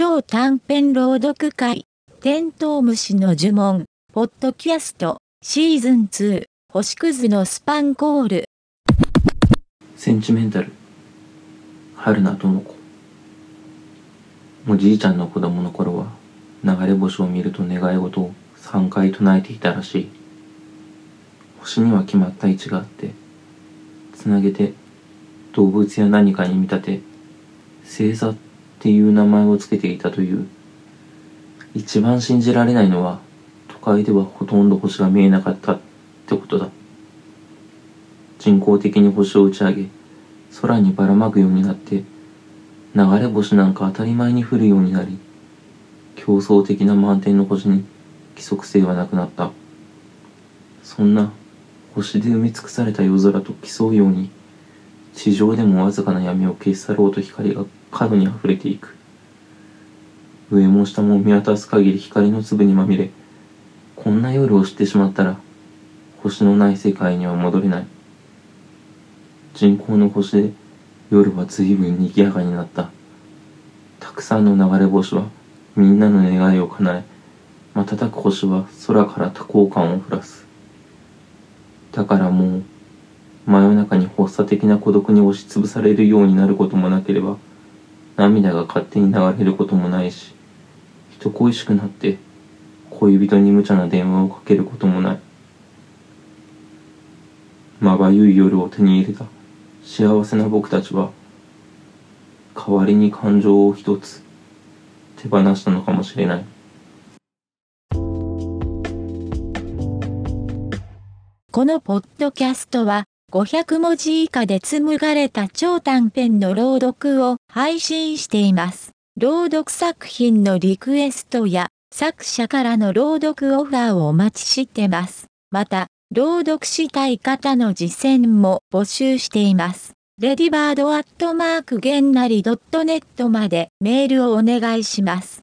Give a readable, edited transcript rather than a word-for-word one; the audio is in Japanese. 超短編朗読会、テントウムシの呪文、ポッドキャスト、シーズン2、星屑のスパンコール。センチメンタル、春名智子。おじいちゃんの子供の頃は、流れ星を見ると願い事を3回唱えていたらしい。星には決まった位置があって、つなげて動物や何かに見立て、星座っていう名前をつけていたという。一番信じられないのは、都会ではほとんど星が見えなかったってことだ。人工的に星を打ち上げ、空にばらまくようになって、流れ星なんか当たり前に降るようになり、競争的な満天の星に規則性はなくなった。そんな星で埋め尽くされた夜空と競うように、地上でもわずかな闇を消し去ろうと光が過度に溢れていく。上も下も見渡す限り光の粒にまみれ、こんな夜を知ってしまったら、星のない世界には戻れない。人工の星で夜は随分賑やかになった。たくさんの流れ星はみんなの願いを叶え、瞬く星は空から多幸感を降らす。だからもう、真夜中に発作的な孤独に押しつぶされるようになることもなければ、涙が勝手に流れることもないし、人恋しくなって恋人に無茶な電話をかけることもない。まばゆい夜を手に入れた幸せな僕たちは、代わりに感情を一つ手放したのかもしれない。このポッドキャストは、500文字以下で紡がれた超短編の朗読を配信しています。朗読作品のリクエストや作者からの朗読オファーをお待ちしてます。また、朗読したい方の実践も募集しています。ladybird@genari.net までメールをお願いします。